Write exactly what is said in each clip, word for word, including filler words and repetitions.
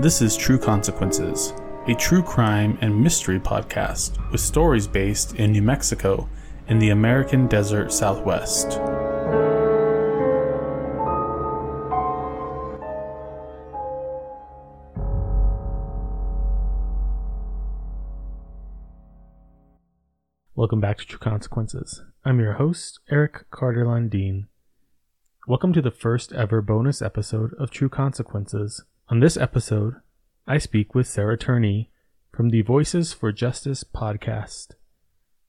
This is True Consequences, a true crime and mystery podcast with stories based in New Mexico in the American desert Southwest. Welcome back to True Consequences. I'm your host, Eric Carter Lindeen. Welcome to the first ever bonus episode of True Consequences. On this episode, I speak with Sarah Turney from the Voices for Justice podcast.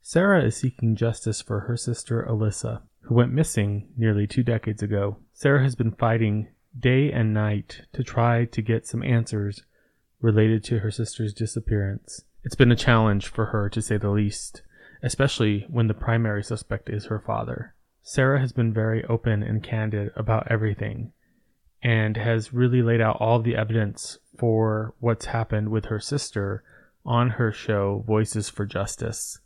Sarah is seeking justice for her sister Alissa, who went missing nearly two decades ago. Sarah has been fighting day and night to try to get some answers related to her sister's disappearance. It's been a challenge for her, to say the least, especially when the primary suspect is her father. Sarah has been very open and candid about everything, and has really laid out all the evidence for what's happened with her sister on her show, Voices for Justice.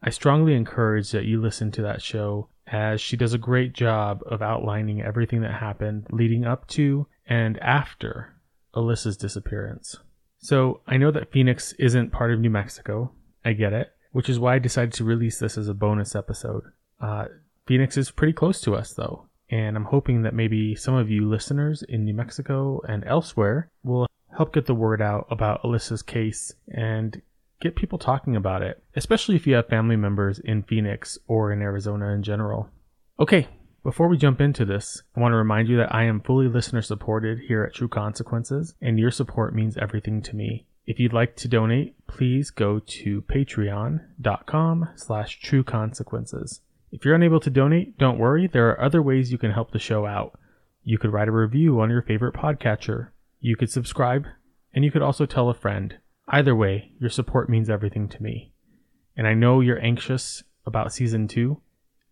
I strongly encourage that you listen to that show, as she does a great job of outlining everything that happened leading up to and after Alyssa's disappearance. So I know that Phoenix isn't part of New Mexico, I get it, which is why I decided to release this as a bonus episode. Uh, Phoenix is pretty close to us though, and I'm hoping that maybe some of you listeners in New Mexico and elsewhere will help get the word out about Alyssa's case and get people talking about it, especially if you have family members in Phoenix or in Arizona in general. Okay, before we jump into this, I want to remind you that I am fully listener supported here at True Consequences, and your support means everything to me. If you'd like to donate, please go to patreon.com slash trueconsequences. If you're unable to donate, don't worry, there are other ways you can help the show out. You could write a review on your favorite podcatcher, you could subscribe, and you could also tell a friend. Either way, your support means everything to me. And I know you're anxious about season two.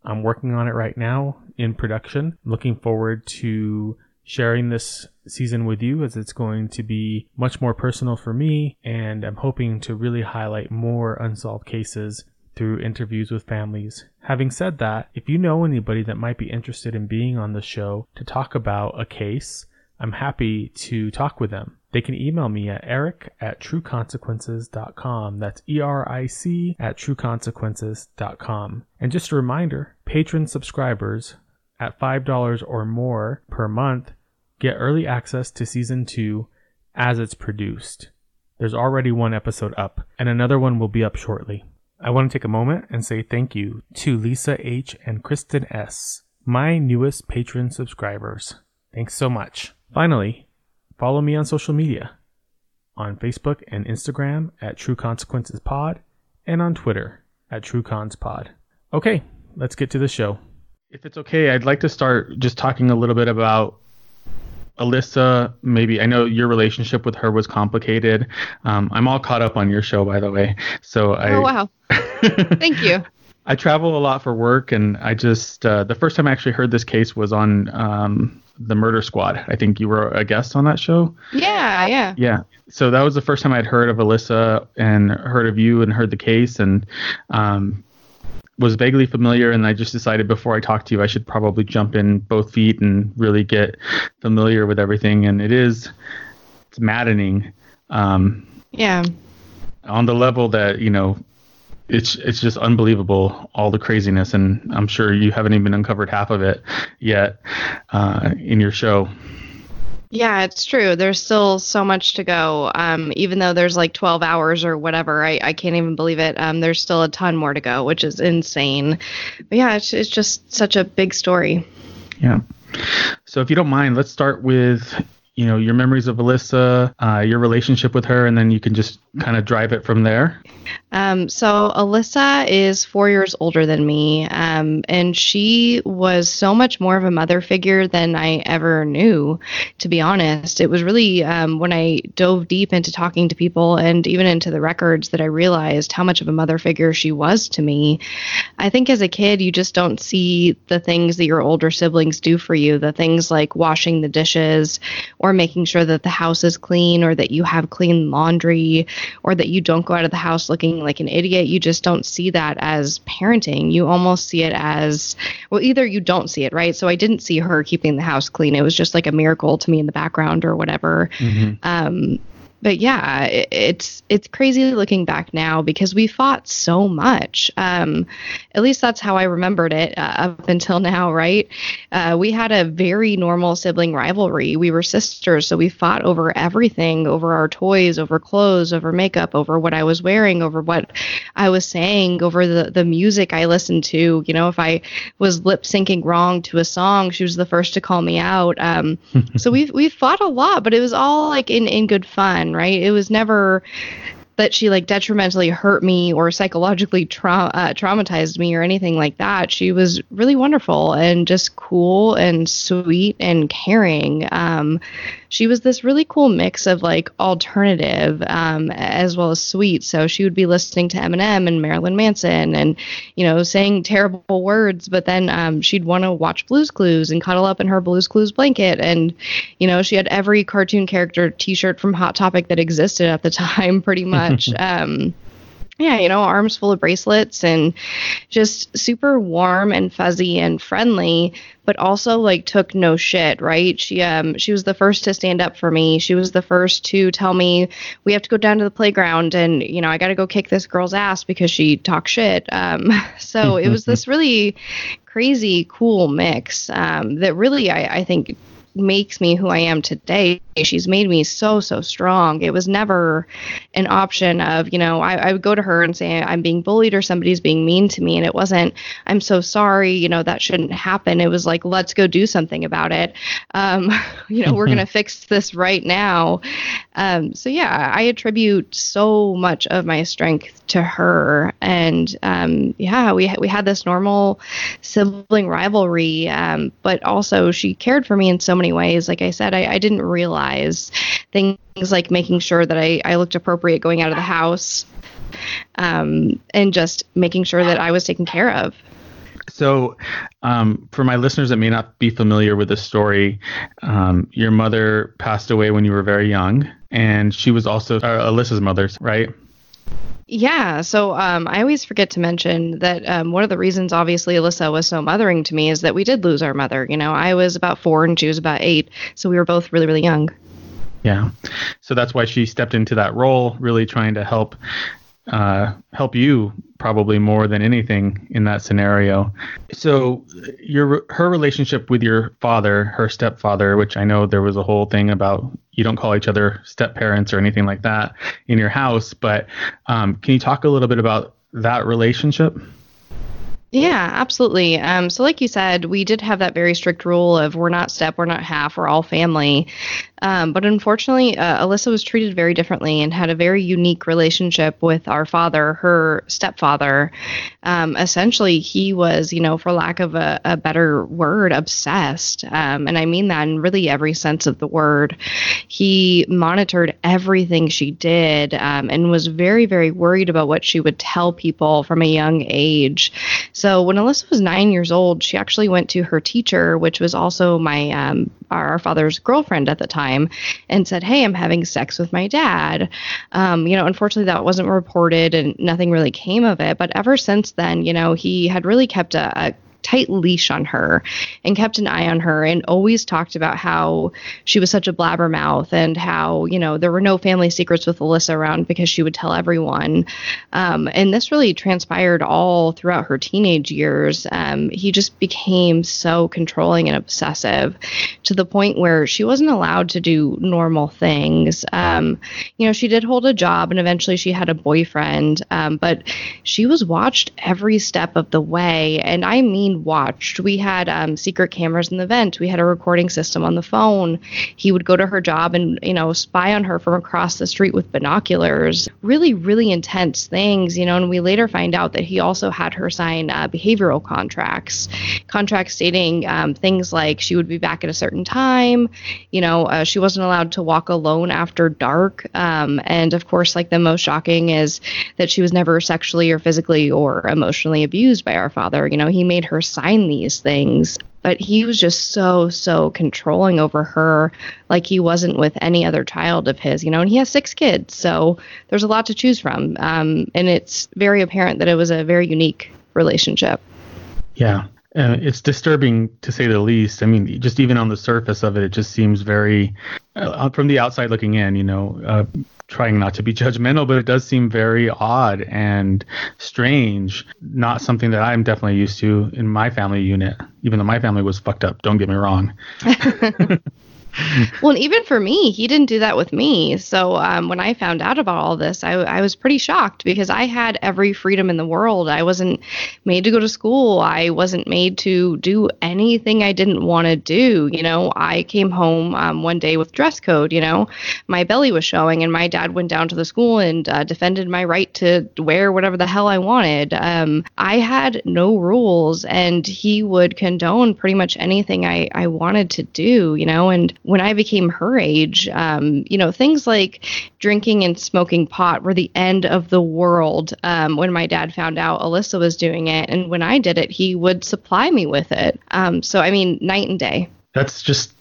I'm working on it right now in production. Looking forward to sharing this season with you, as it's going to be much more personal for me, and I'm hoping to really highlight more unsolved cases through interviews with families. Having said that, if you know anybody that might be interested in being on the show to talk about a case, I'm happy to talk with them. They can email me at eric at trueconsequences.com. That's E R I C at trueconsequences dot com. And just a reminder, patron subscribers at five dollars or more per month get early access to season two as it's produced. There's already one episode up, and another one will be up shortly. I want to take a moment and say thank you to Lisa H. and Kristen S., my newest patron subscribers. Thanks so much. Finally, follow me on social media, on Facebook and Instagram at True Consequences Pod, and on Twitter at TrueConsPod. Okay, let's get to the show. If it's okay, I'd like to start just talking a little bit about Alissa. Maybe, I know your relationship with her was complicated. Um, I'm all caught up on your show, by the way. So I, oh, wow. Thank you. I travel a lot for work, and I just, uh, the first time I actually heard this case was on um, the Murder Squad. I think you were a guest on that show. Yeah, yeah. Yeah. So that was the first time I'd heard of Alissa and heard of you and heard the case, and um, was vaguely familiar, and I just decided before I talked to you, I should probably jump in both feet and really get familiar with everything. And it is, it's maddening. Um, yeah. On the level that, you know, it's, it's just unbelievable, all the craziness. And I'm sure you haven't even uncovered half of it yet uh, in your show. Yeah, it's true. There's still so much to go. Um, even though there's like twelve hours or whatever, I, I can't even believe it. Um, there's still a ton more to go, which is insane. But yeah, it's, it's just such a big story. Yeah. So if you don't mind, let's start with, you know, your memories of Alissa, uh, your relationship with her, and then you can just kind of drive it from there. Um, so Alissa is four years older than me, um, and she was so much more of a mother figure than I ever knew, to be honest. It was really um, when I dove deep into talking to people and even into the records that I realized how much of a mother figure she was to me. I think as a kid, you just don't see the things that your older siblings do for you, the things like washing the dishes or or making sure that the house is clean, or that you have clean laundry, or that you don't go out of the house looking like an idiot. You just don't see that as parenting. You almost see it as, well, either you don't see it, right? So I didn't see her keeping the house clean. It was just like a miracle to me in the background or whatever. Mm-hmm. Um, but yeah, it, it's it's crazy looking back now because we fought so much. Um, at least that's how I remembered it uh, up until now, right? Uh, we had a very normal sibling rivalry. We were sisters, so we fought over everything, over our toys, over clothes, over makeup, over what I was wearing, over what I was saying, over the, the music I listened to. You know, if I was lip syncing wrong to a song, she was the first to call me out. Um, so we we fought a lot, but it was all like in, in good fun. Right? It was never that she like detrimentally hurt me or psychologically tra- uh, traumatized me or anything like that. She was really wonderful and just cool and sweet and caring. Um, she was this really cool mix of like alternative um, as well as sweet. So she would be listening to Eminem and Marilyn Manson and, you know, saying terrible words, but then um, she'd want to watch Blue's Clues and cuddle up in her Blue's Clues blanket. And, you know, she had every cartoon character t-shirt from Hot Topic that existed at the time, pretty much. Um, yeah, you know, arms full of bracelets and just super warm and fuzzy and friendly, but also like took no shit, right? She um she was the first to stand up for me. She was the first to tell me we have to go down to the playground and, you know, I got to go kick this girl's ass because she talks shit. Um, so it was this really crazy, cool mix um, that really, I, I think, makes me who I am today. She's made me so, so strong. It was never an option of, you know, I, I would go to her and say I'm being bullied or somebody's being mean to me. And it wasn't, I'm so sorry, you know, that shouldn't happen. It was like, let's go do something about it. Um, you know, we're going to fix this right now. Um, so yeah, I attribute so much of my strength to her. And um, yeah, we, we had this normal sibling rivalry, um, but also she cared for me in so many ways. Like I said, I, I didn't realize things like making sure that I, I looked appropriate going out of the house, um, and just making sure that I was taken care of. So um, for my listeners that may not be familiar with this story, um, your mother passed away when you were very young, and she was also uh, Alyssa's mother, right? Yeah. So um, I always forget to mention that um, one of the reasons, obviously, Alissa was so mothering to me is that we did lose our mother. You know, I was about four and she was about eight. So we were both really, really young. Yeah. So that's why she stepped into that role, really trying to help uh, help you probably more than anything in that scenario. So your her relationship with your father, her stepfather, which I know there was a whole thing about you don't call each other step parents or anything like that in your house. But um, can you talk a little bit about that relationship? Yeah, absolutely. Um, so like you said, we did have that very strict rule of we're not step, we're not half, we're all family. Um, but unfortunately, uh, Alissa was treated very differently and had a very unique relationship with our father, her stepfather. Um, essentially, he was, you know, for lack of a, a better word, obsessed. Um, and I mean that in really every sense of the word. He monitored everything she did, um, and was very, very worried about what she would tell people from a young age. So when Alissa was nine years old, she actually went to her teacher, which was also my um, our father's girlfriend at the time, and said, hey, I'm having sex with my dad. Um, you know, unfortunately, that wasn't reported and nothing really came of it. But ever since then, you know, he had really kept a, a tight leash on her and kept an eye on her and always talked about how she was such a blabbermouth and how, you know, there were no family secrets with Alissa around because she would tell everyone. Um, and this really transpired all throughout her teenage years. Um, he just became so controlling and obsessive to the point where she wasn't allowed to do normal things. Um, you know, she did hold a job and eventually she had a boyfriend, um, but she was watched every step of the way. And I mean, watched. We had um, secret cameras in the vent. We had a recording system on the phone. He would go to her job and, you know, spy on her from across the street with binoculars. Really, really intense things, you know, and we later find out that he also had her sign uh, behavioral contracts, contracts stating um, things like she would be back at a certain time, you know, uh, she wasn't allowed to walk alone after dark. Um, and of course, like the most shocking is that she was never sexually or physically or emotionally abused by our father. You know, he made her her sign these things. But he was just so, so controlling over her, like he wasn't with any other child of his, you know, and he has six kids. So there's a lot to choose from. Um, and it's very apparent that it was a very unique relationship. Yeah, uh, it's disturbing to say the least. I mean, just even on the surface of it, it just seems very uh, from the outside looking in, you know, uh, trying not to be judgmental, but it does seem very odd and strange. Not something that I'm definitely used to in my family unit, even though my family was fucked up. Don't get me wrong. Well, and even for me, he didn't do that with me. So um, when I found out about all this, I, I was pretty shocked because I had every freedom in the world. I wasn't made to go to school. I wasn't made to do anything I didn't want to do. You know, I came home um, one day with dress code. You know, my belly was showing, and my dad went down to the school and uh, defended my right to wear whatever the hell I wanted. Um, I had no rules, and he would condone pretty much anything I, I wanted to do, you know, and when I became her age, um, you know, things like drinking and smoking pot were the end of the world. Um, when my dad found out Alissa was doing it, and when I did it, he would supply me with it. Um, so, I mean, night and day. That's just,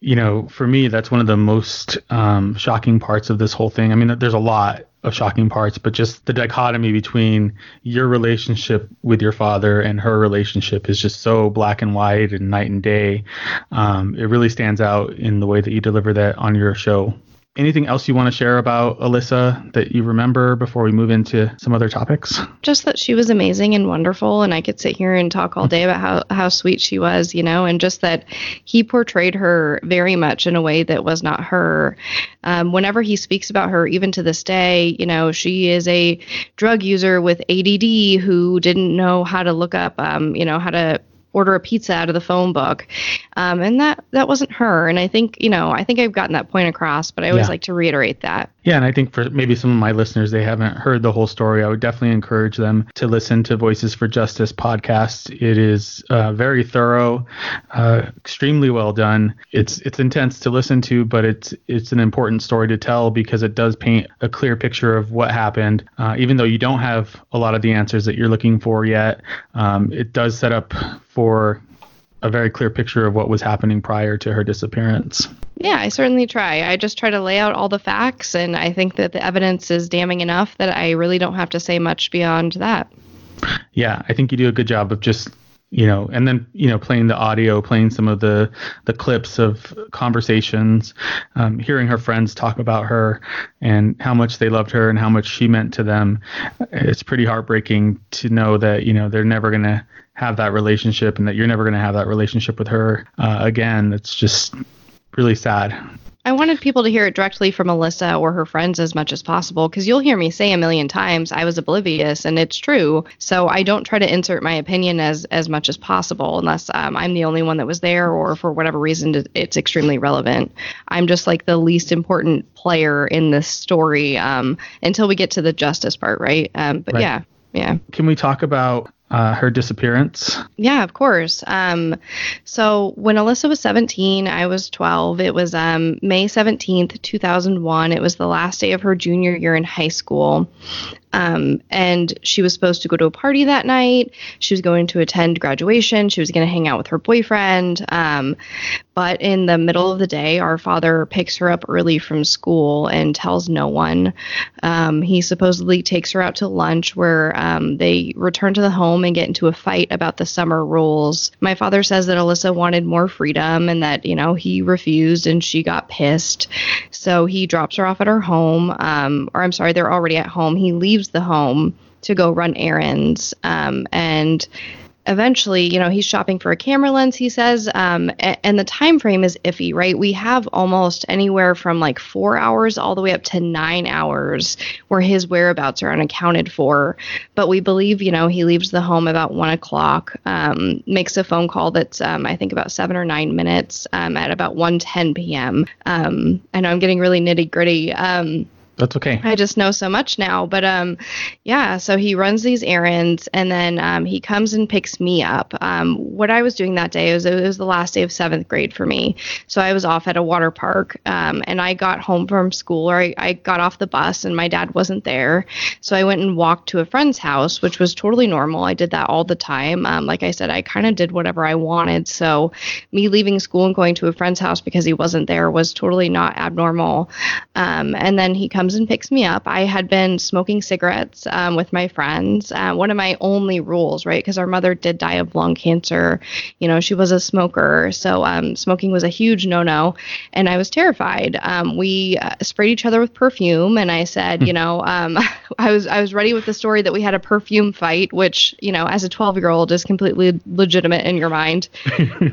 you know, for me, that's one of the most um, shocking parts of this whole thing. I mean, there's a lot of shocking parts, but just the dichotomy between your relationship with your father and her relationship is just so black and white and night and day. Um, it really stands out in the way that you deliver that on your show. Anything else you want to share about Alissa that you remember before we move into some other topics? Just that she was amazing and wonderful, and I could sit here and talk all day about how, how sweet she was, you know, and just that he portrayed her very much in a way that was not her. Um, whenever he speaks about her, even to this day, you know, she is a drug user with A D D who didn't know how to look up, um, you know, how to order a pizza out of the phone book. Um, and that, that wasn't her. And I think, you know, I think I've gotten that point across, but I always yeah. like to reiterate that. Yeah. And I think for maybe some of my listeners, they haven't heard the whole story. I would definitely encourage them to listen to Voices for Justice podcast. It is uh, very thorough, uh, extremely well done. It's, it's intense to listen to, but it's, it's an important story to tell because it does paint a clear picture of what happened. Uh, even though you don't have a lot of the answers that you're looking for yet, um, it does set up for a very clear picture of what was happening prior to her disappearance. Yeah, I certainly try. I just try to lay out all the facts, and I think that the evidence is damning enough that I really don't have to say much beyond that. Yeah, I think you do a good job of just, you know, and then, you know, playing the audio, playing some of the, the clips of conversations, um, hearing her friends talk about her and how much they loved her and how much she meant to them. It's pretty heartbreaking to know that, you know, they're never going to have that relationship and that you're never going to have that relationship with her uh, again. It's just really sad. I wanted people to hear it directly from Alissa or her friends as much as possible, because you'll hear me say a million times I was oblivious, and it's true. So I don't try to insert my opinion as as much as possible unless um, I'm the only one that was there, or for whatever reason it's extremely relevant. I'm just like the least important player in this story um, until we get to the justice part, right? Um, but right. yeah, yeah. Can we talk about Uh, her disappearance? Yeah, of course. Um, so when Alissa was seventeen, I was twelve. It was um, May seventeenth, two thousand one. It was the last day of her junior year in high school. Um, and she was supposed to go to a party that night. She was going to attend graduation. She was going to hang out with her boyfriend. Um, but in the middle of the day, our father picks her up early from school and tells no one. Um, he supposedly takes her out to lunch, where um, they return to the home and get into a fight about the summer rules. My father says that Alissa wanted more freedom and that, you know, he refused and she got pissed. So he drops her off at her home. Um, or I'm sorry, they're already at home. He leaves the home to go run errands. Um, and eventually, you know, he's shopping for a camera lens, he says, um, and, and the time frame is iffy, right? We have almost anywhere from like four hours all the way up to nine hours where his whereabouts are unaccounted for. But we believe, you know, he leaves the home about one o'clock, um, makes a phone call that's, um, I think, about seven or nine minutes um, at about one ten p.m. Um, I know I'm getting really nitty gritty. Um, That's okay. I just know so much now. But um, yeah, so he runs these errands, and then um, he comes and picks me up. Um, what I was doing that day, it was, it was the last day of seventh grade for me. So I was off at a water park, um, and I got home from school, or I, I got off the bus, and my dad wasn't there. So I went and walked to a friend's house, which was totally normal. I did that all the time. Um, like I said, I kind of did whatever I wanted. So me leaving school and going to a friend's house because he wasn't there was totally not abnormal. Um, and then he comes and picks me up. I had been smoking cigarettes um, with my friends. Uh, one of my only rules, right? Because our mother did die of lung cancer. You know, she was a smoker. So um, smoking was a huge no-no. And I was terrified. Um, we uh, sprayed each other with perfume. And I said, you know, um, I was I was ready with the story that we had a perfume fight, which, you know, as a twelve-year-old is completely legitimate in your mind.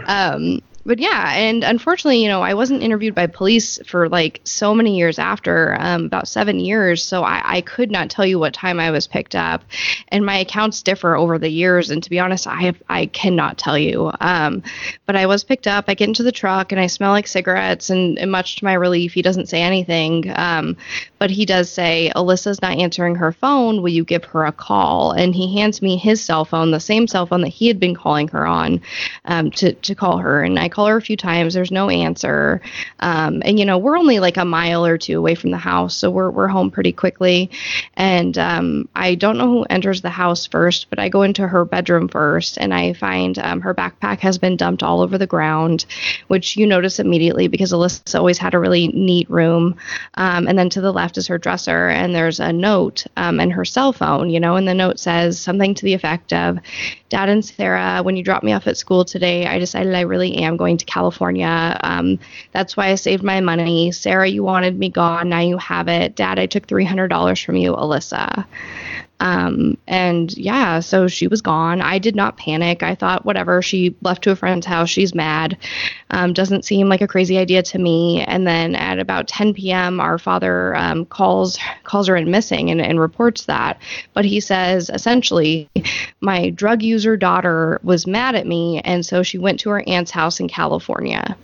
Um But yeah, and unfortunately, you know, I wasn't interviewed by police for like so many years after, um, about seven years. So I, I could not tell you what time I was picked up, and my accounts differ over the years. And to be honest, I have, I cannot tell you. Um, but I was picked up. I get into the truck and I smell like cigarettes, and, and much to my relief, he doesn't say anything. Um, but he does say, "Alyssa's not answering her phone. Will you give her a call?" And he hands me his cell phone, the same cell phone that he had been calling her on, um, to, to call her. And I call her a few times. There's no answer. Um, and, you know, we're only like a mile or two away from the house. So we're we're home pretty quickly. And um, I don't know who enters the house first, but I go into her bedroom first. And I find um, her backpack has been dumped all over the ground, which you notice immediately because Alissa always had a really neat room. Um, and then to the left is her dresser. And there's a note um, and her cell phone, you know, and the note says something to the effect of, "Dad and Sarah, when you dropped me off at school today, I decided I really am going to California. Um, that's why I saved my money. Sarah, you wanted me gone. Now you have it. Dad, I took three hundred dollars from you, Alissa." Um, and yeah, so she was gone. I did not panic. I thought, whatever, she left to a friend's house. She's mad. Um, doesn't seem like a crazy idea to me. And then at about ten p.m., our father, um, calls, calls her in missing and, and reports that, but he says, essentially, my drug user daughter was mad at me. And so she went to her aunt's house in California,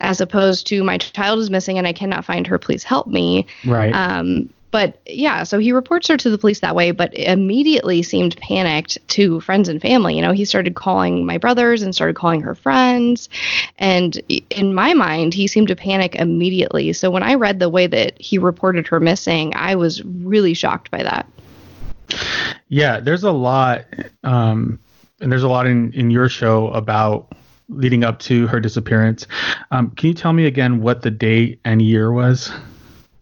as opposed to my child is missing and I cannot find her. Please help me. Right. Um, But yeah, so he reports her to the police that way, but immediately seemed panicked to friends and family. You know, he started calling my brothers and started calling her friends. And in my mind, he seemed to panic immediately. So when I read the way that he reported her missing, I was really shocked by that. Yeah, there's a lot. Um, and there's a lot in, in your show about leading up to her disappearance. Um, can you tell me again what the date and year was?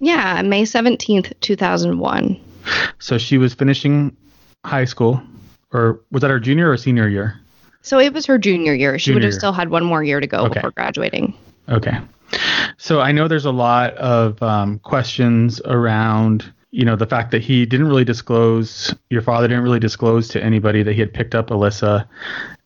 Yeah, May seventeenth, two thousand one. So she was finishing high school, or was that her junior or senior year? So it was her junior year. She junior would have year. still had one more year to go okay. before graduating. Okay. So I know there's a lot of um, questions around, you know, the fact that he didn't really disclose, your father didn't really disclose to anybody that he had picked up Alissa.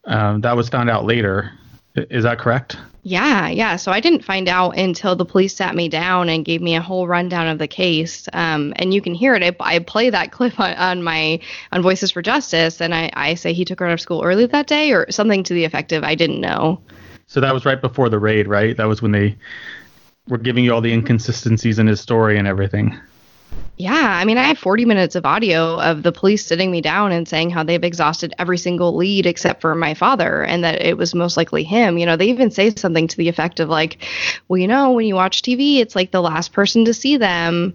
Um, that was found out later. Is that correct? Yeah, yeah. So I didn't find out until the police sat me down and gave me a whole rundown of the case. Um, and you can hear it. I, I play that clip on, on my on Voices for Justice, and I, I say he took her out of school early that day, or something to the effect of, "I didn't know." So that was right before the raid, right? That was when they were giving you all the inconsistencies in his story and everything. Yeah, I mean, I have forty minutes of audio of the police sitting me down and saying how they've exhausted every single lead except for my father, and that it was most likely him. You know, they even say something to the effect of like, well, you know, when you watch T V, it's like the last person to see them.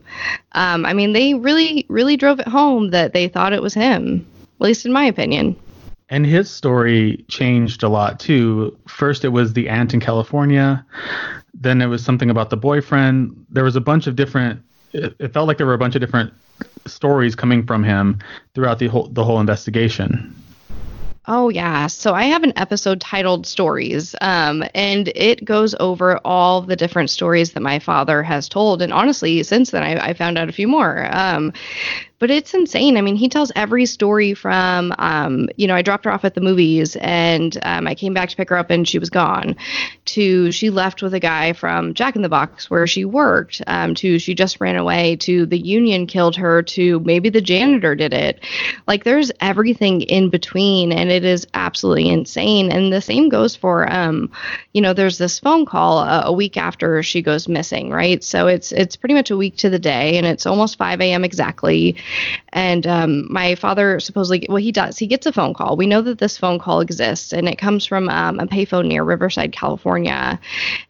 Um, I mean, they really, really drove it home that they thought it was him, at least in my opinion. And his story changed a lot, too. First, it was the aunt in California. Then it was something about the boyfriend. There was a bunch of different It felt like there were a bunch of different stories coming from him throughout the whole the whole investigation. Oh, yeah. So I have an episode titled Stories, um, and it goes over all the different stories that my father has told. And honestly, since then, I, I found out a few more. Um, But it's insane. I mean, he tells every story from, um, you know, I dropped her off at the movies and um, I came back to pick her up and she was gone, to she left with a guy from Jack in the Box where she worked, um, to she just ran away, to the union killed her, to maybe the janitor did it. Like, there's everything in between, and it is absolutely insane. And the same goes for, um, you know, there's this phone call uh, a week after she goes missing, right? So it's, it's pretty much a week to the day, and it's almost five a.m. exactly. And um, my father supposedly, well, he does. He gets a phone call. We know that this phone call exists, and it comes from um, a payphone near Riverside, California.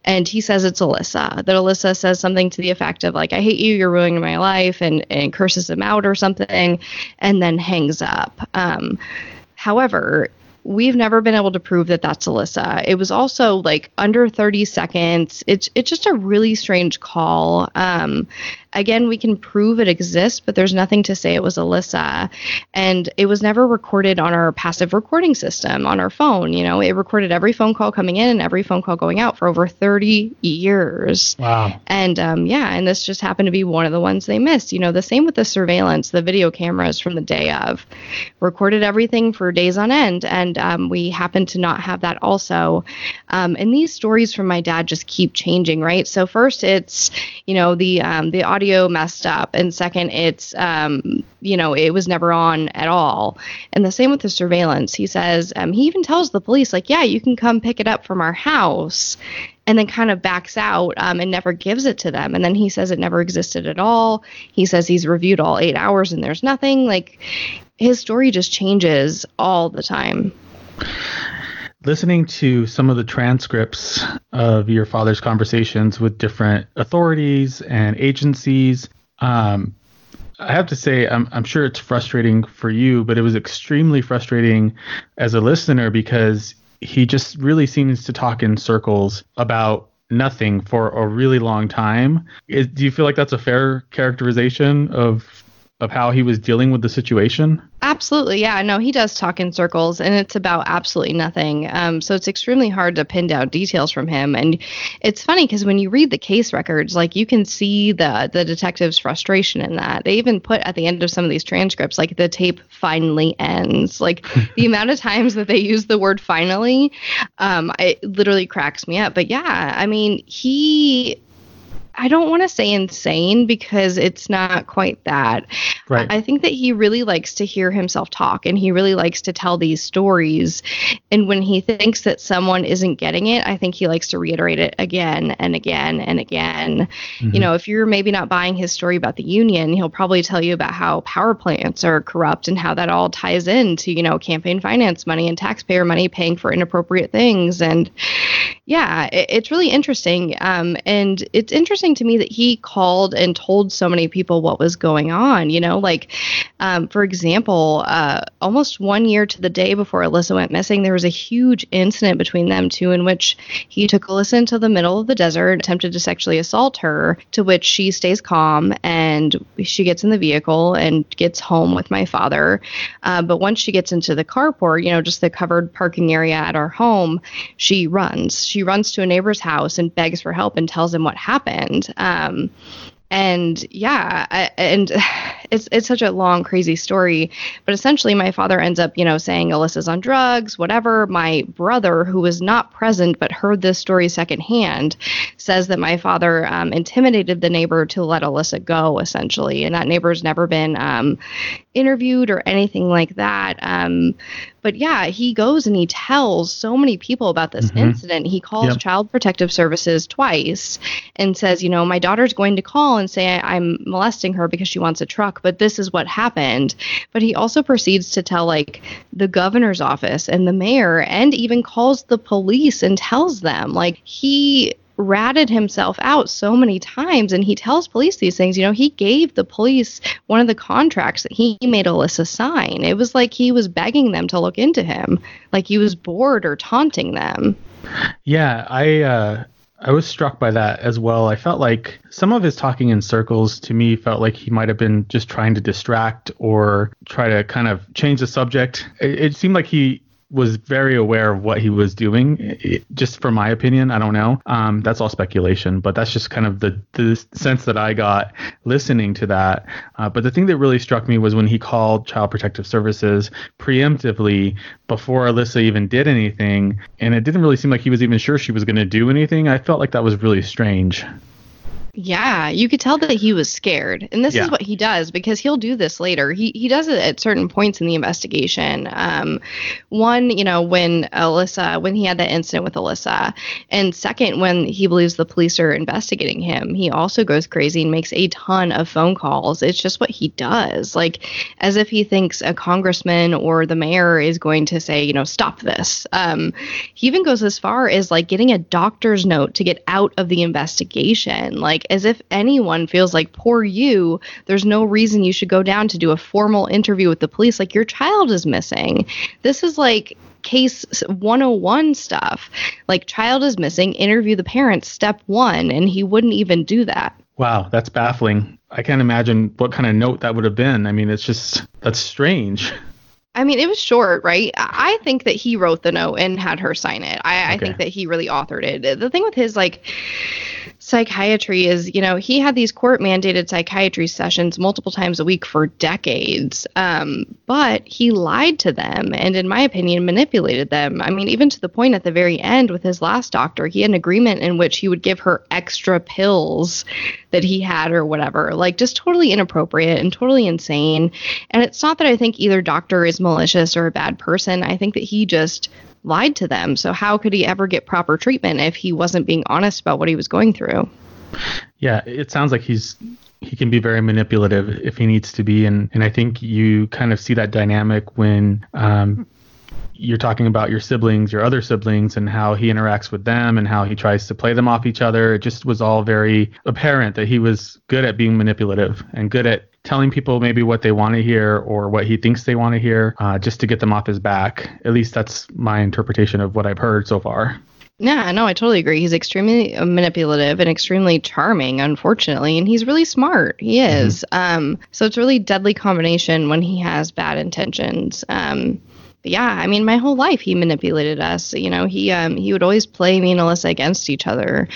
And he says it's Alissa, that Alissa says something to the effect of, like, I hate you, you're ruining my life, and, and curses him out or something, and then hangs up. Um, however, we've never been able to prove that that's Alissa. It was also like under thirty seconds. It's it's just a really strange call. Um, again, we can prove it exists, but there's nothing to say it was Alissa. And it was never recorded on our passive recording system on our phone. You know, it recorded every phone call coming in and every phone call going out for over thirty years. Wow. And um, yeah, and this just happened to be one of the ones they missed. You know, the same with the surveillance, the video cameras from the day of, recorded everything for days on end. And Um, we happen to not have that also. Um, and these stories from my dad just keep changing, right? So first it's, you know, the um, the audio messed up. And second, it's, um, you know, it was never on at all. And the same with the surveillance. He says, um, he even tells the police, like, yeah, you can come pick it up from our house. And then kind of backs out um, and never gives it to them. And then he says it never existed at all. He says he's reviewed all eight hours and there's nothing. Like, his story just changes all the time. Listening to some of the transcripts of your father's conversations with different authorities and agencies, um, I have to say, I'm, I'm sure it's frustrating for you, but it was extremely frustrating as a listener because he just really seems to talk in circles about nothing for a really long time. Is, do you feel like that's a fair characterization of of how he was dealing with the situation? Absolutely. Yeah, no, he does talk in circles, and it's about absolutely nothing. Um, so it's extremely hard to pin down details from him. And it's funny because when you read the case records, like, you can see the, the detective's frustration in that. They even put at the end of some of these transcripts, like, the tape finally ends. Like, the amount of times that they use the word finally, um, it literally cracks me up. But yeah, I mean, he... I don't want to say insane because it's not quite that. Right. I think that he really likes to hear himself talk, and he really likes to tell these stories. And when he thinks that someone isn't getting it, I think he likes to reiterate it again and again and again. Mm-hmm. You know, if you're maybe not buying his story about the union, he'll probably tell you about how power plants are corrupt and how that all ties into, you know, campaign finance money and taxpayer money paying for inappropriate things. And yeah, it, it's really interesting. Um, and it's interesting to me that he called and told so many people what was going on, you know, like, um, for example, uh, almost one year to the day before Alissa went missing, there was a huge incident between them two in which he took Alissa into the middle of the desert, attempted to sexually assault her, to which she stays calm and she gets in the vehicle and gets home with my father. Uh, but once she gets into the carport, you know, just the covered parking area at our home, she runs. She runs to a neighbor's house and begs for help and tells him what happened. Um, and yeah, I, and it's it's such a long, crazy story. But essentially, my father ends up, you know, saying Alyssa's on drugs, whatever. My brother, who was not present but heard this story secondhand, says that my father um, intimidated the neighbor to let Alissa go, essentially. And that neighbor's never been um, interviewed or anything like that. Um, But yeah, he goes and he tells so many people about this mm-hmm. incident. He calls yep. Child Protective Services twice and says, you know, my daughter's going to call and say I'm molesting her because she wants a truck, but this is what happened. But he also proceeds to tell, like, the governor's office and the mayor, and even calls the police and tells them. Like, he ratted himself out so many times, and he tells police these things. You know, he gave the police one of the contracts that he made Alissa sign. It was like he was begging them to look into him, like he was bored or taunting them. Yeah, I uh, I was struck by that as well. I felt like some of his talking in circles to me felt like he might have been just trying to distract or try to kind of change the subject. It, it seemed like he was very aware of what he was doing. It, just from my opinion, I don't know. Um, that's all speculation, but that's just kind of the, the sense that I got listening to that. Uh, but the thing that really struck me was when he called Child Protective Services preemptively before Alissa even did anything. And it didn't really seem like he was even sure she was going to do anything. I felt like that was really strange. Yeah, you could tell that he was scared. And this yeah. is what he does, because he'll do this later. He he does it at certain points in the investigation. Um, one, you know, when Alissa, when he had that incident with Alissa. And second, when he believes the police are investigating him, he also goes crazy and makes a ton of phone calls. It's just what he does. Like, as if he thinks a congressman or the mayor is going to say, you know, stop this. Um, he even goes as far as, like, getting a doctor's note to get out of the investigation. Like, as if anyone feels like, poor you, there's no reason you should go down to do a formal interview with the police. Like, your child is missing. This is like case one oh one stuff. Like, child is missing, interview the parents, step one. And he wouldn't even do that. Wow, that's baffling. I can't imagine what kind of note that would have been. I mean, it's just, that's strange. I mean, it was short, right? I think that he wrote the note and had her sign it. I, okay. I think that he really authored it. The thing with his, like, psychiatry is, you know, he had these court-mandated psychiatry sessions multiple times a week for decades, um, but he lied to them and, in my opinion, manipulated them. I mean, even to the point at the very end with his last doctor, he had an agreement in which he would give her extra pills that he had or whatever. Like, just totally inappropriate and totally insane. And it's not that I think either doctor is malicious or a bad person. I think that he just lied to them. So how could he ever get proper treatment if he wasn't being honest about what he was going through? Yeah, it sounds like he's he can be very manipulative if he needs to be. And, and I think you kind of see that dynamic when um, you're talking about your siblings, your other siblings, and how he interacts with them and how he tries to play them off each other. It just was all very apparent that he was good at being manipulative and good at telling people maybe what they want to hear or what he thinks they want to hear, uh, just to get them off his back. At least that's my interpretation of what I've heard so far. Yeah, no, I totally agree. He's extremely manipulative and extremely charming, unfortunately, and he's really smart. He is. Mm-hmm. Um, so it's a really deadly combination when he has bad intentions. Um, but yeah, I mean, my whole life he manipulated us. You know, he um, he would always play me and Alissa against each other,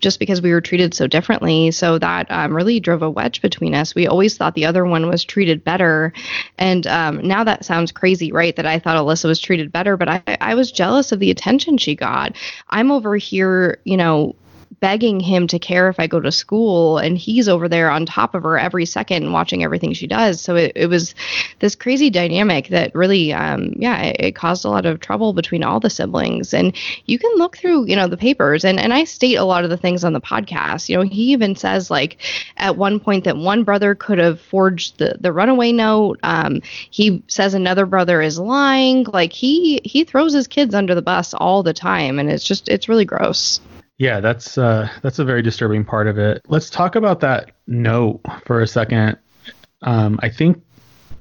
just because we were treated so differently. So that um, really drove a wedge between us. We always thought the other one was treated better. And um, now that sounds crazy, right? That I thought Alissa was treated better, but I, I was jealous of the attention she got. I'm over here, you know, begging him to care if I go to school, and he's over there on top of her every second watching everything she does. So it, it was this crazy dynamic that really, um, yeah, it, it caused a lot of trouble between all the siblings. And you can look through, you know, the papers, and, and I state a lot of the things on the podcast. You know, he even says, like, at one point that one brother could have forged the, the runaway note. Um, he says another brother is lying. Like, he, he throws his kids under the bus all the time. And it's just, it's really gross. Yeah, that's uh, that's a very disturbing part of it. Let's talk about that note for a second. Um, I think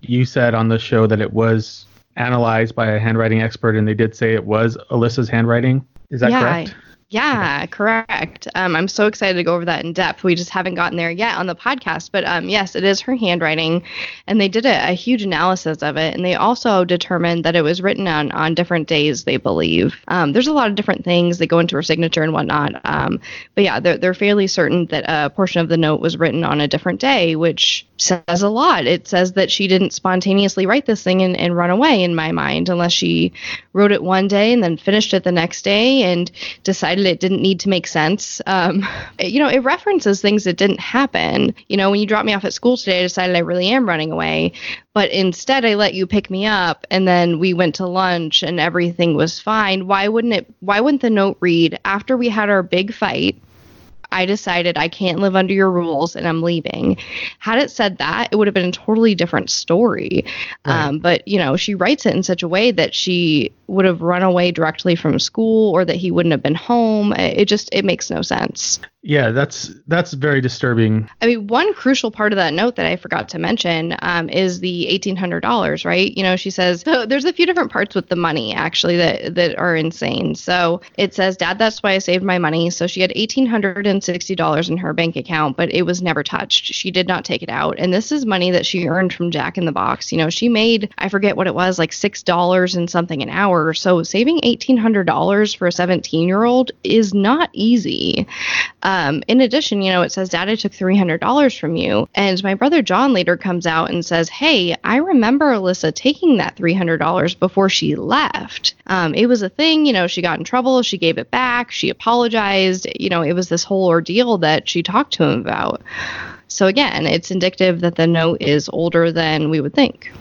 you said on the show that it was analyzed by a handwriting expert, and they did say it was Alissa's handwriting. Is that yeah, correct? I- Yeah, correct. Um, I'm so excited to go over that in depth. We just haven't gotten there yet on the podcast. But um, yes, it is her handwriting. And they did a, a huge analysis of it. And they also determined that it was written on, on different days, they believe. Um, there's a lot of different things that go into her signature and whatnot. Um, but yeah, they're, they're fairly certain that a portion of the note was written on a different day, which says a lot. It says that she didn't spontaneously write this thing and, and run away, in my mind, unless she wrote it one day and then finished it the next day and decided it didn't need to make sense. Um, you know, it references things that didn't happen. You know, when you dropped me off at school today, I decided I really am running away. But instead, I let you pick me up, and then we went to lunch, and everything was fine. Why wouldn't it? Why wouldn't the note read, after we had our big fight, I decided I can't live under your rules and I'm leaving? Had it said that, it would have been a totally different story. Right. Um, but, you know, she writes it in such a way that she would have run away directly from school, or that he wouldn't have been home. It just, it makes no sense. Yeah, that's that's very disturbing. I mean, one crucial part of that note that I forgot to mention um, is the eighteen hundred dollars, right? You know, she says, so there's a few different parts with the money, actually, that, that are insane. So it says, Dad, that's why I saved my money. So she had one thousand eight hundred sixty dollars in her bank account, but it was never touched. She did not take it out. And this is money that she earned from Jack in the Box. You know, she made, I forget what it was, like six dollars and something an hour. So saving eighteen hundred dollars for a seventeen-year-old is not easy. Um, Um, in addition, you know, it says, Dad, I took three hundred dollars from you. And my brother John later comes out and says, hey, I remember Alissa taking that three hundred dollars before she left. Um, it was a thing, you know, she got in trouble. She gave it back. She apologized. You know, it was this whole ordeal that she talked to him about. So, again, it's indicative that the note is older than we would think.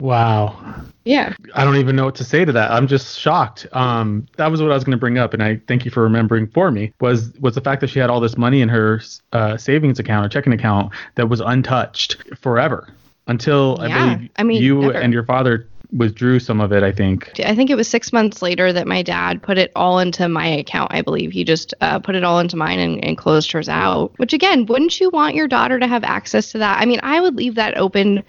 Wow. Yeah. I don't even know what to say to that. I'm just shocked. Um, that was what I was going to bring up, and I thank you for remembering for me, was was the fact that she had all this money in her uh, savings account or checking account that was untouched forever until yeah. I believe I mean, you never. and your father withdrew some of it, I think. I think it was six months later that my dad put it all into my account, I believe. He just uh, put it all into mine and, and closed hers out, which, again, wouldn't you want your daughter to have access to that? I mean, I would leave that open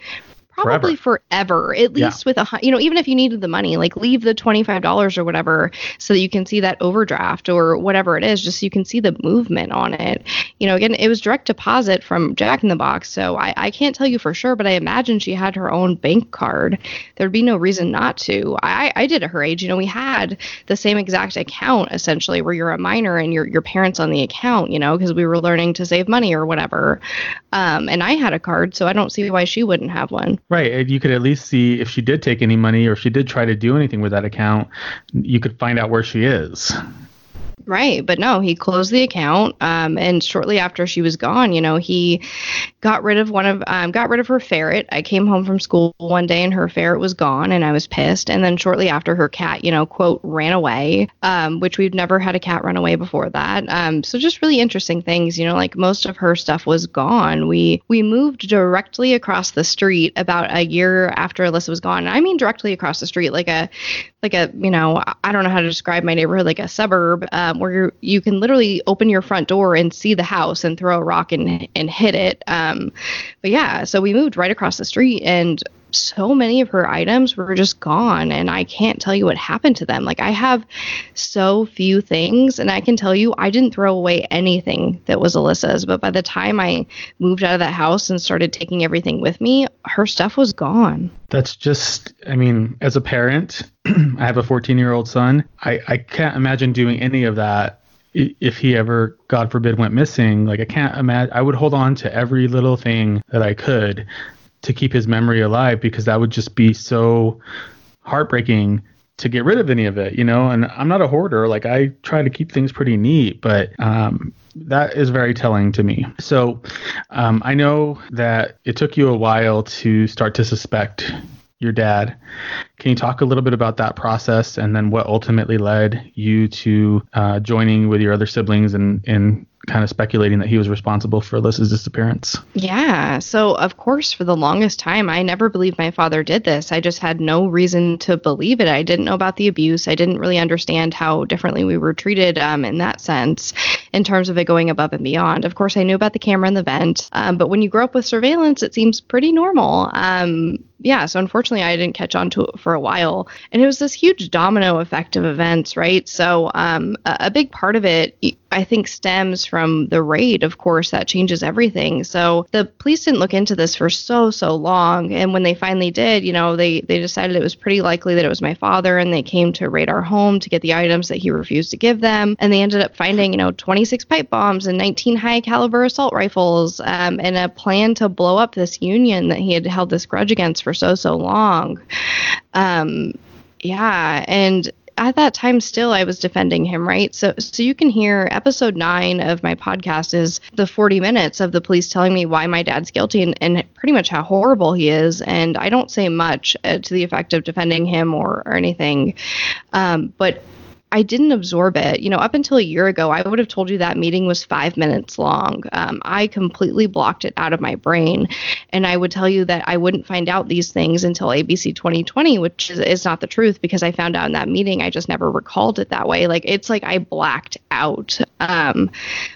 probably forever, forever at least yeah. with a, you know, even if you needed the money, like leave the twenty-five dollars or whatever so that you can see that overdraft or whatever it is, just so you can see the movement on it. You know, again, it was direct deposit from Jack in the Box. So I, I can't tell you for sure, but I imagine she had her own bank card. There'd be no reason not to. I, I did at her age, you know, we had the same exact account essentially where you're a minor and your, your parents on the account, you know, because we were learning to save money or whatever. Um, and I had a card, so I don't see why she wouldn't have one. Right. You could at least see if she did take any money or if she did try to do anything with that account, you could find out where she is. Right. But no, he closed the account. Um, and shortly after she was gone, you know, he got rid of one of um, got rid of her ferret. I came home from school one day and her ferret was gone and I was pissed. And then shortly after her cat, you know, quote, ran away, um, which we've never had a cat run away before that. Um, so just really interesting things, you know, like most of her stuff was gone. We we moved directly across the street about a year after Alissa was gone. And I mean, directly across the street, like a like a, you know, I don't know how to describe my neighborhood, like a suburb um, where you're, you can literally open your front door and see the house and throw a rock and, and hit it. Um, but yeah, so we moved right across the street and so many of her items were just gone. And I can't tell you what happened to them. Like I have so few things and I can tell you, I didn't throw away anything that was Alyssa's, but by the time I moved out of that house and started taking everything with me, her stuff was gone. That's just, I mean, as a parent, I have a fourteen year old son. I, I can't imagine doing any of that. If he ever, God forbid, went missing, like I can't imagine, I would hold on to every little thing that I could to keep his memory alive, because that would just be so heartbreaking to get rid of any of it, you know, and I'm not a hoarder. Like I try to keep things pretty neat, but um, that is very telling to me. So um, I know that it took you a while to start to suspect your dad. Can you talk a little bit about that process and then what ultimately led you to uh, joining with your other siblings and, and kind of speculating that he was responsible for Alyssa's disappearance? Yeah. So, of course, for the longest time, I never believed my father did this. I just had no reason to believe it. I didn't know about the abuse. I didn't really understand how differently we were treated um, in that sense, in terms of it going above and beyond. Of course, I knew about the camera and the vent. Um, but when you grow up with surveillance, it seems pretty normal. Um, yeah. So, unfortunately, I didn't catch on to it for a while. And it was this huge domino effect of events, right? So, um, a, a big part of it, I think, stems from From the raid, of course, that changes everything. So the police didn't look into this for so, so long. And when they finally did, you know, they, they decided it was pretty likely that it was my father. And they came to raid our home to get the items that he refused to give them. And they ended up finding, you know, twenty-six pipe bombs and nineteen high caliber assault rifles um, and a plan to blow up this union that he had held this grudge against for so, so long. Um, yeah. And at that time, still, I was defending him, right? So so you can hear episode nine of my podcast is the forty minutes of the police telling me why my dad's guilty and, and pretty much how horrible he is. And I don't say much uh, to the effect of defending him or, or anything. Um, but I didn't absorb it. You know, up until a year ago, I would have told you that meeting was five minutes long. Um, I completely blocked it out of my brain. And I would tell you that I wouldn't find out these things until A B C twenty twenty, which is, is not the truth, because I found out in that meeting. I just never recalled it that way. Like, it's like I blacked out. Um,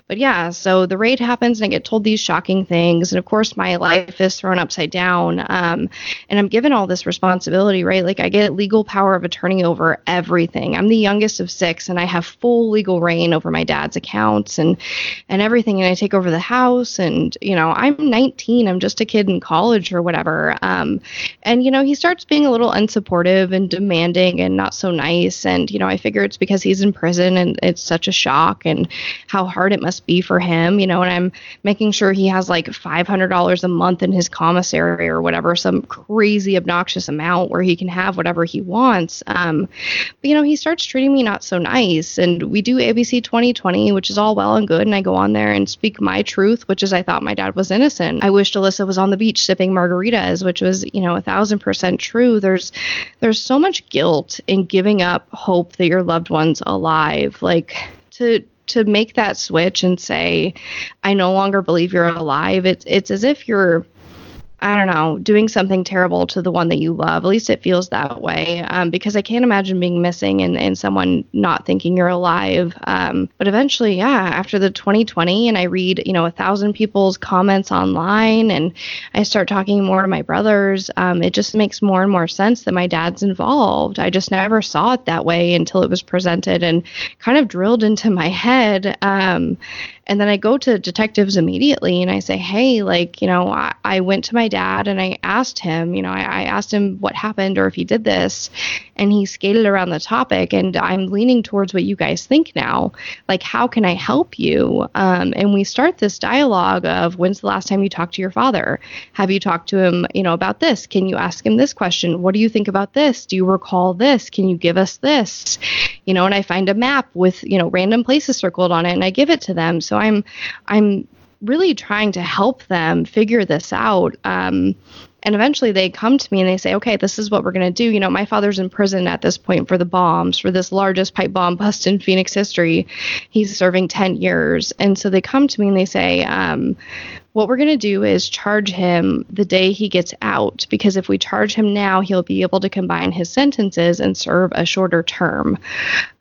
but yeah, so the raid happens and I get told these shocking things. And of course, my life is thrown upside down. Um, and I'm given all this responsibility, right? Like, I get legal power of attorney over everything. I'm the youngest of six, and I have full legal reign over my dad's accounts and, and everything. And I take over the house, and, you know, I'm nineteen. I'm just a kid in college or whatever. Um, and, you know, he starts being a little unsupportive and demanding and not so nice. And, you know, I figure it's because he's in prison and it's such a shock and how hard it must be for him, you know, and I'm making sure he has like five hundred dollars a month in his commissary or whatever, some crazy obnoxious amount where he can have whatever he wants. Um, but, you know, he starts treating me not so nice. And we do A B C twenty twenty, which is all well and good. And I go on there and speak my truth, which is I thought my dad was innocent. I wished Alissa was on the beach sipping margaritas, which was, you know, a thousand percent true. There's there's so much guilt in giving up hope that your loved one's alive. Like, to to make that switch and say, I no longer believe you're alive. It's it's as if you're, I don't know, doing something terrible to the one that you love. At least it feels that way, um, because I can't imagine being missing and, and someone not thinking you're alive. Um, but eventually, yeah, after the twenty twenty, and I read, you know, a thousand people's comments online, and I start talking more to my brothers, um, it just makes more and more sense that my dad's involved. I just never saw it that way until it was presented and kind of drilled into my head. Um, and then I go to detectives immediately and I say, hey, like, you know, I, I went to my dad and I asked him, you know, I, I asked him what happened or if he did this, and he skated around the topic, and I'm leaning towards what you guys think now. Like, how can I help you? Um, and we start this dialogue of, when's the last time you talked to your father? Have you talked to him, you know, about this? Can you ask him this question? What do you think about this? Do you recall this? Can you give us this? You know, and I find a map with, you know, random places circled on it, and I give it to them. So I'm, I'm really trying to help them figure this out. Um, And eventually they come to me and they say, okay, this is what we're going to do. You know, my father's in prison at this point for the bombs, for this largest pipe bomb bust in Phoenix history. He's serving ten years. And so they come to me and they say, um, what we're going to do is charge him the day he gets out, because if we charge him now, he'll be able to combine his sentences and serve a shorter term.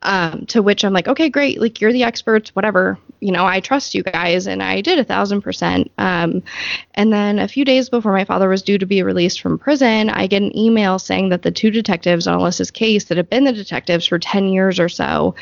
Um, to which I'm like, okay, great. Like, you're the experts, whatever. You know, I trust you guys. And I did a thousand percent. Um, and then a few days before my father was due to be released from prison, I get an email saying that the two detectives on Alyssa's case that have been the detectives for ten years or so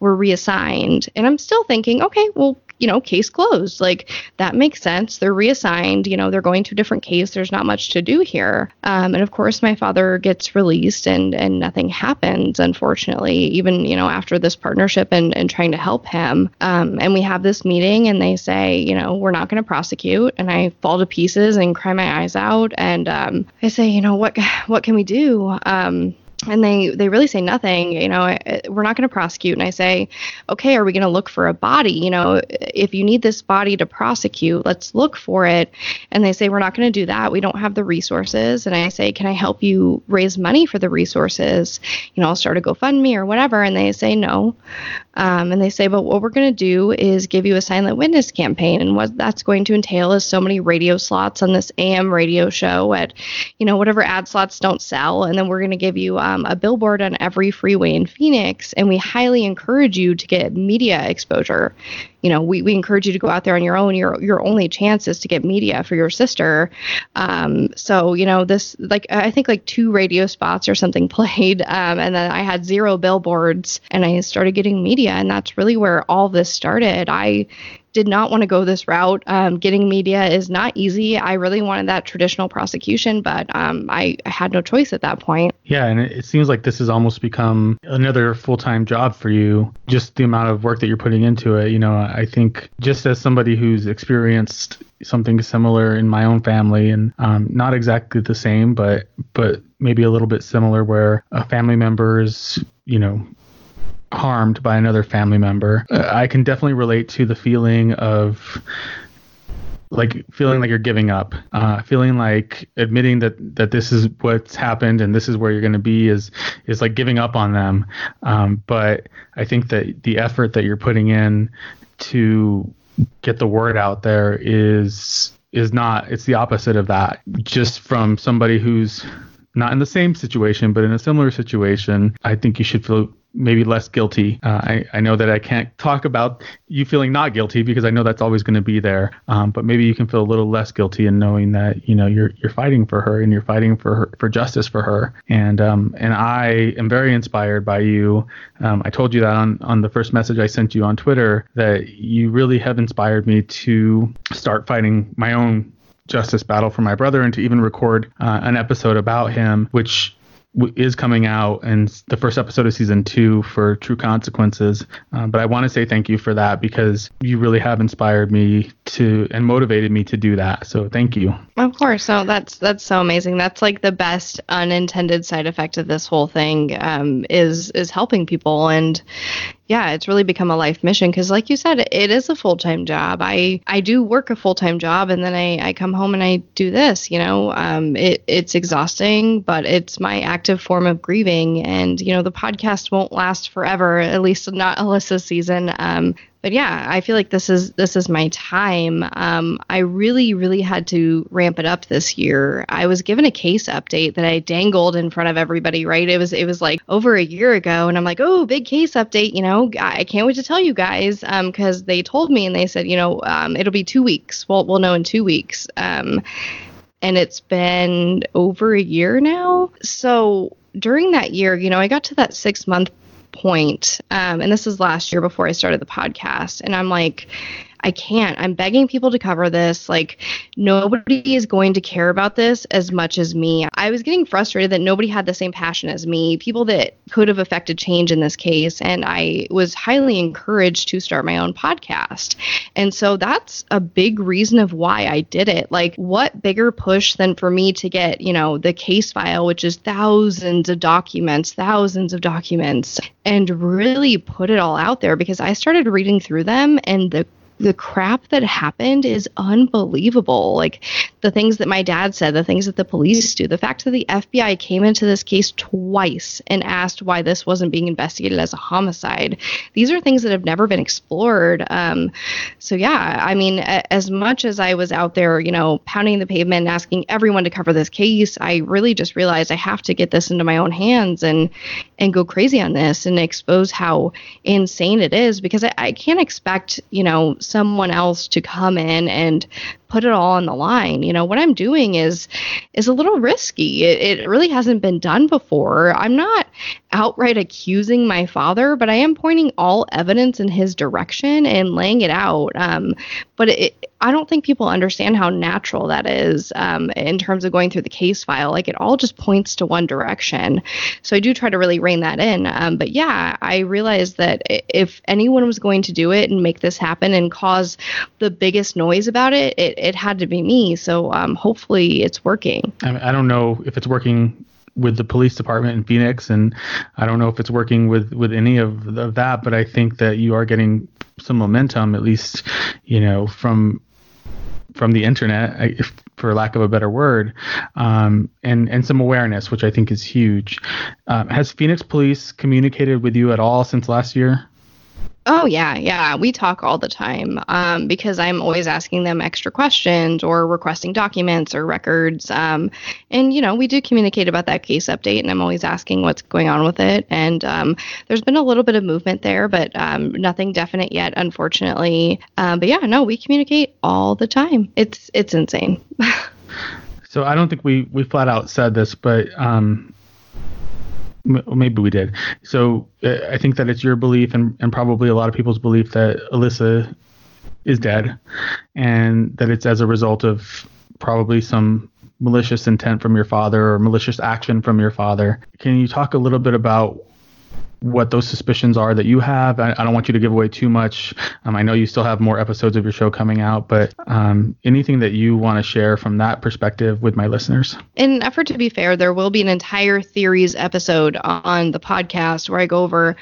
were reassigned. And I'm still thinking, okay, well, you know, case closed. Like, that makes sense. They're reassigned. You know, they're going to a different case. There's not much to do here. Um, and of course, my father gets released and, and nothing happens, unfortunately, even, you know, after this partnership and, and trying to help him. Um, and we have this meeting and they say, you know, we're not going to prosecute. And I fall to pieces and cry my eyes out. And um, I say, you know, what, what can we do? Um, And they, they really say nothing. You know, I, we're not going to prosecute. And I say, okay, are we going to look for a body? You know, if you need this body to prosecute, let's look for it. And they say, we're not going to do that. We don't have the resources. And I say, can I help you raise money for the resources? You know, I'll start a GoFundMe or whatever. And they say, no. Um, and they say, but what we're going to do is give you a silent witness campaign. And what that's going to entail is so many radio slots on this A M radio show at, you know, whatever ad slots don't sell. And then we're going to give you um, a billboard on every freeway in Phoenix. And we highly encourage you to get media exposure. You know, we, we encourage you to go out there on your own. Your your only chance is to get media for your sister. Um, so, you know, this, like, I think like two radio spots or something played. Um, and then I had zero billboards and I started getting media. And that's really where all this started. I did not want to go this route. Um, getting media is not easy. I really wanted that traditional prosecution, but um, I, I had no choice at that point. Yeah, and it seems like this has almost become another full-time job for you, just the amount of work that you're putting into it. You know, I think just as somebody who's experienced something similar in my own family, and um, not exactly the same, but but maybe a little bit similar, where a family member is, you know, harmed by another family member. I can definitely relate to the feeling of like feeling like you're giving up, uh, feeling like admitting that, that this is what's happened and this is where you're going to be is, is like giving up on them. Um, but I think that the effort that you're putting in to get the word out there is, is not, it's the opposite of that. Just from somebody who's not in the same situation, but in a similar situation, I think you should feel maybe less guilty. Uh, I, I know that I can't talk about you feeling not guilty because I know that's always going to be there. Um, but maybe you can feel a little less guilty in knowing that, you know, you're, you're fighting for her and you're fighting for her, for justice for her. And, um, and I am very inspired by you. Um, I told you that on, on the first message I sent you on Twitter, that you really have inspired me to start fighting my own justice battle for my brother and to even record uh, an episode about him, which is coming out, and the first episode of season two for True Consequences. Um, but I want to say thank you for that, because you really have inspired me to and motivated me to do that. So thank you. Of course. No, that's that's so amazing. That's like the best unintended side effect of this whole thing, um, is is helping people. And yeah, it's really become a life mission, because like you said, it is a full-time job. I, I do work a full-time job, and then I, I come home and I do this, you know. Um, it, it's exhausting, but it's my active form of grieving. And, you know, the podcast won't last forever, at least not Alyssa's season. Um, but yeah, I feel like this is this is my time. Um, I really, really had to ramp it up this year. I was given a case update that I dangled in front of everybody, right? It was it was like over a year ago, and I'm like, oh, big case update, you know, I can't wait to tell you guys, um, because they told me and they said, you know, um, it'll be two weeks. We'll we'll know in two weeks. Um, and it's been over a year now. So during that year, you know, I got to that six month point, um, and this is last year before I started the podcast, and I'm like, I can't. I'm begging people to cover this. Like, nobody is going to care about this as much as me. I was getting frustrated that nobody had the same passion as me, people that could have affected change in this case. And I was highly encouraged to start my own podcast. And so that's a big reason of why I did it. Like, what bigger push than for me to get, you know, the case file, which is thousands of documents, thousands of documents, and really put it all out there, because I started reading through them, and the The crap that happened is unbelievable. Like, the things that my dad said, the things that the police do, the fact that the F B I came into this case twice and asked why this wasn't being investigated as a homicide. These are things that have never been explored. Um, so, yeah, I mean, a- as much as I was out there, you know, pounding the pavement and asking everyone to cover this case, I really just realized I have to get this into my own hands and and go crazy on this and expose how insane it is, because I, I can't expect, you know, someone else to come in and put it all on the line. You know, what I'm doing is is a little risky. It, it really hasn't been done before. I'm not outright accusing my father, but I am pointing all evidence in his direction and laying it out. Um, but it, I don't think people understand how natural that is, um, in terms of going through the case file. Like, it all just points to one direction. So I do try to really rein that in. Um, but yeah, I realized that if anyone was going to do it and make this happen and cause the biggest noise about it, it It had to be me. So um, hopefully it's working. I mean, I don't know if it's working with the police department in Phoenix, and I don't know if it's working with, with any of, of that, but I think that you are getting some momentum, at least, you know, from from the internet, if, for lack of a better word, um, and, and some awareness, which I think is huge. Um, has Phoenix Police communicated with you at all since last year? Oh, yeah, yeah. We talk all the time, um, because I'm always asking them extra questions or requesting documents or records. Um, and, you know, we do communicate about that case update, and I'm always asking what's going on with it. And um, there's been a little bit of movement there, but um, nothing definite yet, unfortunately. Um, but, yeah, no, we communicate all the time. It's it's insane. So I don't think we, we flat out said this, but um maybe we did. So uh, I think that it's your belief, and, and probably a lot of people's belief, that Alissa is dead, and that it's as a result of probably some malicious intent from your father or malicious action from your father. Can you talk a little bit about what those suspicions are that you have? I, I don't want you to give away too much. Um, I know you still have more episodes of your show coming out, but um, anything that you want to share from that perspective with my listeners? In an effort to be fair, there will be an entire theories episode on the podcast where I go over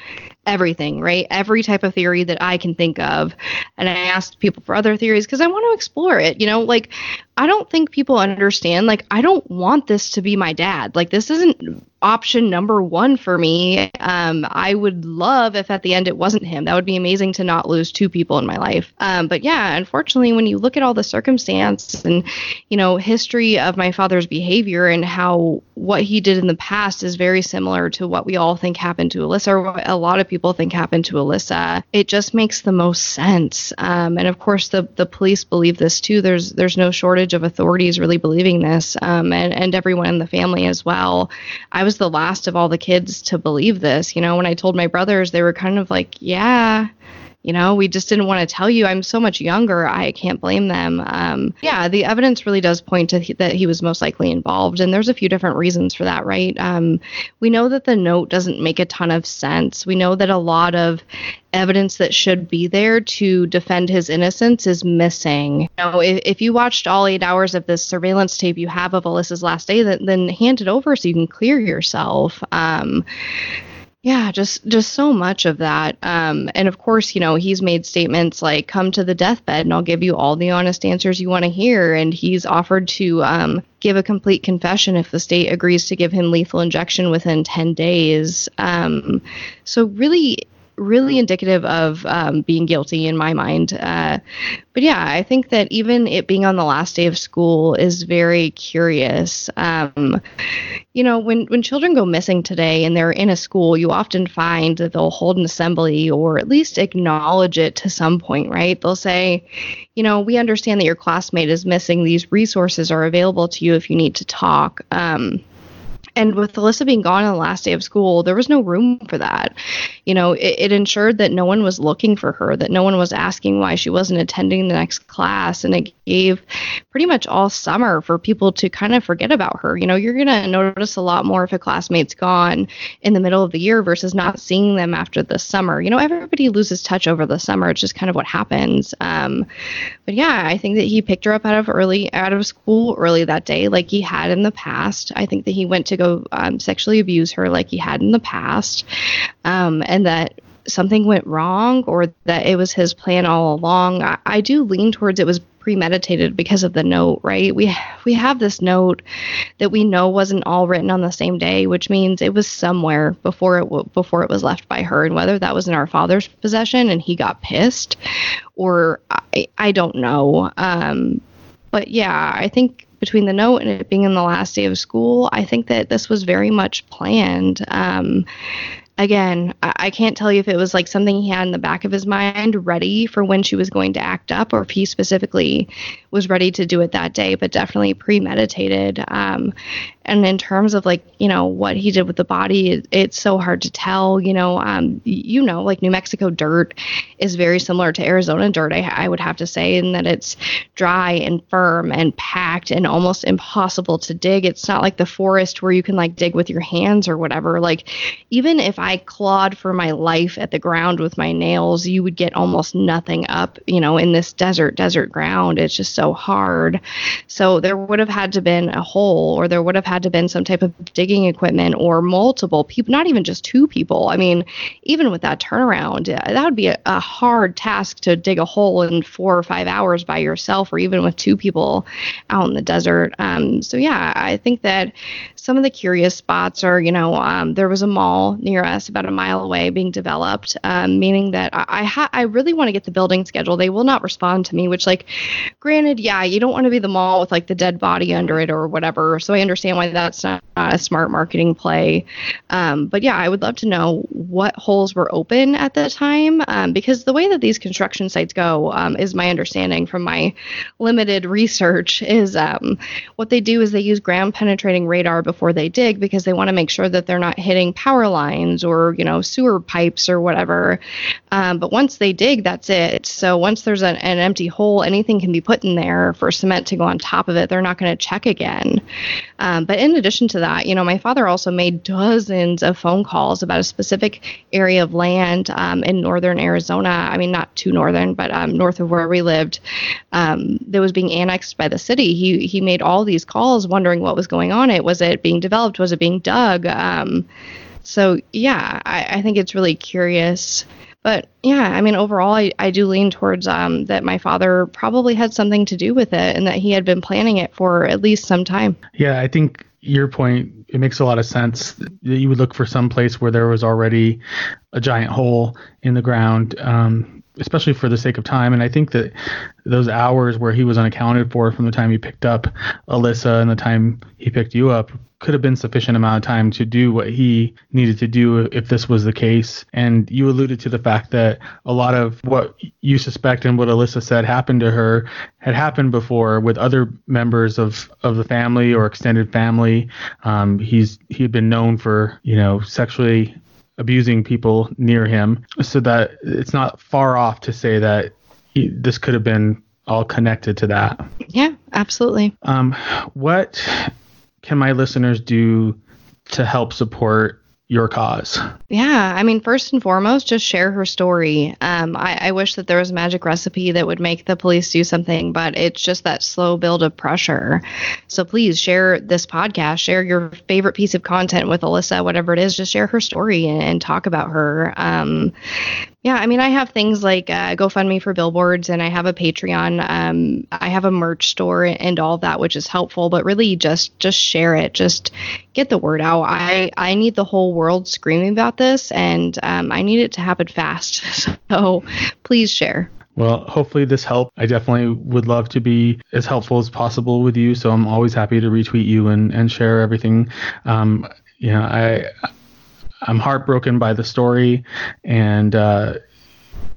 everything, right? Every type of theory that I can think of. And I asked people for other theories because I want to explore it. You know, like, I don't think people understand, like, I don't want this to be my dad. Like, this isn't option number one for me. Um, I would love if at the end it wasn't him. That would be amazing to not lose two people in my life. Um, but yeah, unfortunately, when you look at all the circumstance and, you know, history of my father's behavior and how what he did in the past is very similar to what we all think happened to Alissa, or what a lot of people think happened to Alissa, it just makes the most sense. Um, and of course, the the police believe this too. There's there's no shortage of authorities really believing this, um, and and everyone in the family as well. I was the last of all the kids to believe this. You know, when I told my brothers, they were kind of like, "Yeah, you know, we just didn't want to tell you. I'm so much younger. I can't blame them." Um, yeah, the evidence really does point to th- that he was most likely involved. And there's a few different reasons for that, right? Um, we know that the note doesn't make a ton of sense. We know that a lot of evidence that should be there to defend his innocence is missing. You know, if, if you watched all eight hours of this surveillance tape you have of Alyssa's last day, then, then hand it over so you can clear yourself. Um Yeah, just just so much of that. Um, and of course, you know, he's made statements like, come to the deathbed and I'll give you all the honest answers you want to hear. And he's offered to um, give a complete confession if the state agrees to give him lethal injection within ten days. Um, so really, really indicative of um, being guilty in my mind. Uh, but yeah, I think that even it being on the last day of school is very curious. Um You know, when, when children go missing today and they're in a school, you often find that they'll hold an assembly or at least acknowledge it to some point, right? They'll say, you know, we understand that your classmate is missing. These resources are available to you if you need to talk. Um, and with Alissa being gone on the last day of school, there was no room for that. You know, it, it ensured that no one was looking for her, that no one was asking why she wasn't attending the next class. And it gave pretty much all summer for people to kind of forget about her. You know, you're going to notice a lot more if a classmate's gone in the middle of the year versus not seeing them after the summer. You know, everybody loses touch over the summer. It's just kind of what happens. Um, but yeah, I think that he picked her up out of early, out of school early that day, like he had in the past. I think that he went to go um, sexually abuse her like he had in the past. Um, and that something went wrong or that it was his plan all along. I, I do lean towards it was premeditated because of the note, right? We we have this note that we know wasn't all written on the same day, which means it was somewhere before it w- before it was left by her. And whether that was in our father's possession and he got pissed or I, I don't know. Um, but yeah, I think between the note and it being in the last day of school, I think that this was very much planned. Um Again, I can't tell you if it was like something he had in the back of his mind ready for when she was going to act up or if he specifically was ready to do it that day, but definitely premeditated. Um, and in terms of like, you know, what he did with the body, it, it's so hard to tell, you know, um, you know, like New Mexico dirt is very similar to Arizona dirt, I, I would have to say, in that it's dry and firm and packed and almost impossible to dig. It's not like the forest where you can like dig with your hands or whatever. Like, even if I clawed for my life at the ground with my nails, you would get almost nothing up, you know, in this desert, desert ground. It's just so hard. So there would have had to been a hole, or there would have had to been some type of digging equipment, or multiple people, not even just two people. I mean, even with that turnaround, that would be a, a hard task to dig a hole in four or five hours by yourself, or even with two people out in the desert. Um, so yeah, I think that some of the curious spots are, you know, um, there was a mall near us about a mile away being developed, um, meaning that I ha- I really want to get the building schedule. They will not respond to me, which, like, granted, yeah, you don't want to be the mall with like the dead body under it or whatever. So I understand why that's not, not a smart marketing play. Um, but yeah, I would love to know what holes were open at that time, um, because the way that these construction sites go, um, is my understanding from my limited research, is um, what they do is they use ground penetrating radar before before they dig, because they want to make sure that they're not hitting power lines or, you know, sewer pipes or whatever. Um, but once they dig, that's it. So once there's an, an empty hole, anything can be put in there for cement to go on top of it. They're not going to check again. Um, but in addition to that, you know, my father also made dozens of phone calls about a specific area of land um, in northern Arizona. I mean, not too northern, but um, north of where we lived, um, that was being annexed by the city. He he made all these calls wondering what was going on. It was it being developed? Was it being dug? Um, So, yeah, I, I think it's really curious. But, yeah, I mean, overall, I, I do lean towards um, that my father probably had something to do with it and that he had been planning it for at least some time. Yeah, I think your point, it makes a lot of sense that you would look for some place where there was already a giant hole in the ground, um, especially for the sake of time. And I think that those hours where he was unaccounted for from the time he picked up Alissa and the time he picked you up could have been sufficient amount of time to do what he needed to do if this was the case. And you alluded to the fact that a lot of what you suspect and what Alissa said happened to her had happened before with other members of, of the family or extended family. Um, he's he had been known for, you know, sexually abusing people near him, so that it's not far off to say that he, this could have been all connected to that. Yeah, absolutely. Um, what can my listeners do to help support your cause? Yeah, I mean, first and foremost, just share her story. Um, I, I wish that there was a magic recipe that would make the police do something, but it's just that slow build of pressure. So please share this podcast, share your favorite piece of content with Alissa, whatever it is, just share her story and, and talk about her. Um, yeah, I mean, I have things like uh, GoFundMe for billboards, and I have a Patreon. Um, I have a merch store and all that, which is helpful, but really just just share it. Just get the word out. I, I need the whole world. world screaming about this, and um, I need it to happen fast. So please share. Well, hopefully this helped. I definitely would love to be as helpful as possible with you, so I'm always happy to retweet you and, and share everything. Um, you know, I, I'm heartbroken by the story, and uh,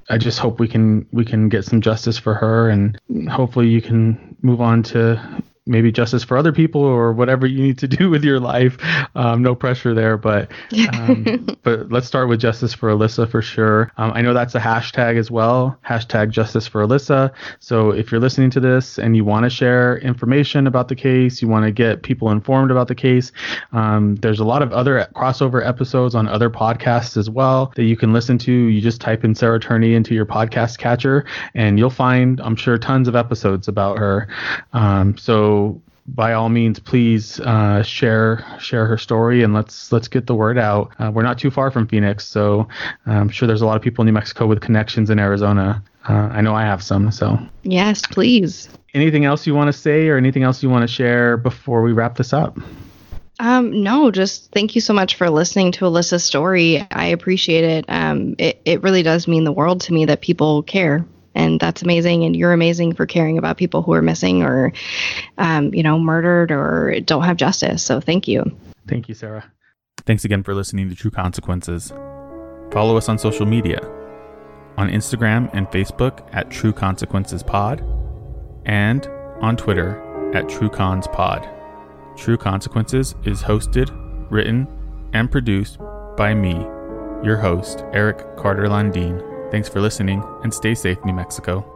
I just hope we can we can get some justice for her, and hopefully you can move on to maybe justice for other people or whatever you need to do with your life. Um, no pressure there, but um, but let's start with justice for Alissa for sure. Um, I know that's a hashtag as well, hashtag justice for Alissa. So if you're listening to this and you want to share information about the case, you want to get people informed about the case, um, there's a lot of other crossover episodes on other podcasts as well that you can listen to. You just type in Sarah Turney into your podcast catcher and you'll find, I'm sure, tons of episodes about her. Um, so So by all means, please uh, share share her story, and let's let's get the word out. Uh, we're not too far from Phoenix, so I'm sure there's a lot of people in New Mexico with connections in Arizona. Uh, I know I have some. So yes, please. Anything else you want to say or anything else you want to share before we wrap this up? Um, no, just thank you so much for listening to Alissa's story. I appreciate it. Um, it, it really does mean the world to me that people care. And that's amazing. And you're amazing for caring about people who are missing or, um, you know, murdered or don't have justice. So thank you. Thank you, Sarah. Thanks again for listening to True Consequences. Follow us on social media, on Instagram and Facebook at True Consequences Pod, and on Twitter at True Cons Pod. True Consequences is hosted, written, and produced by me, your host, Eric Carter Lindeen. Thanks for listening, and stay safe, New Mexico.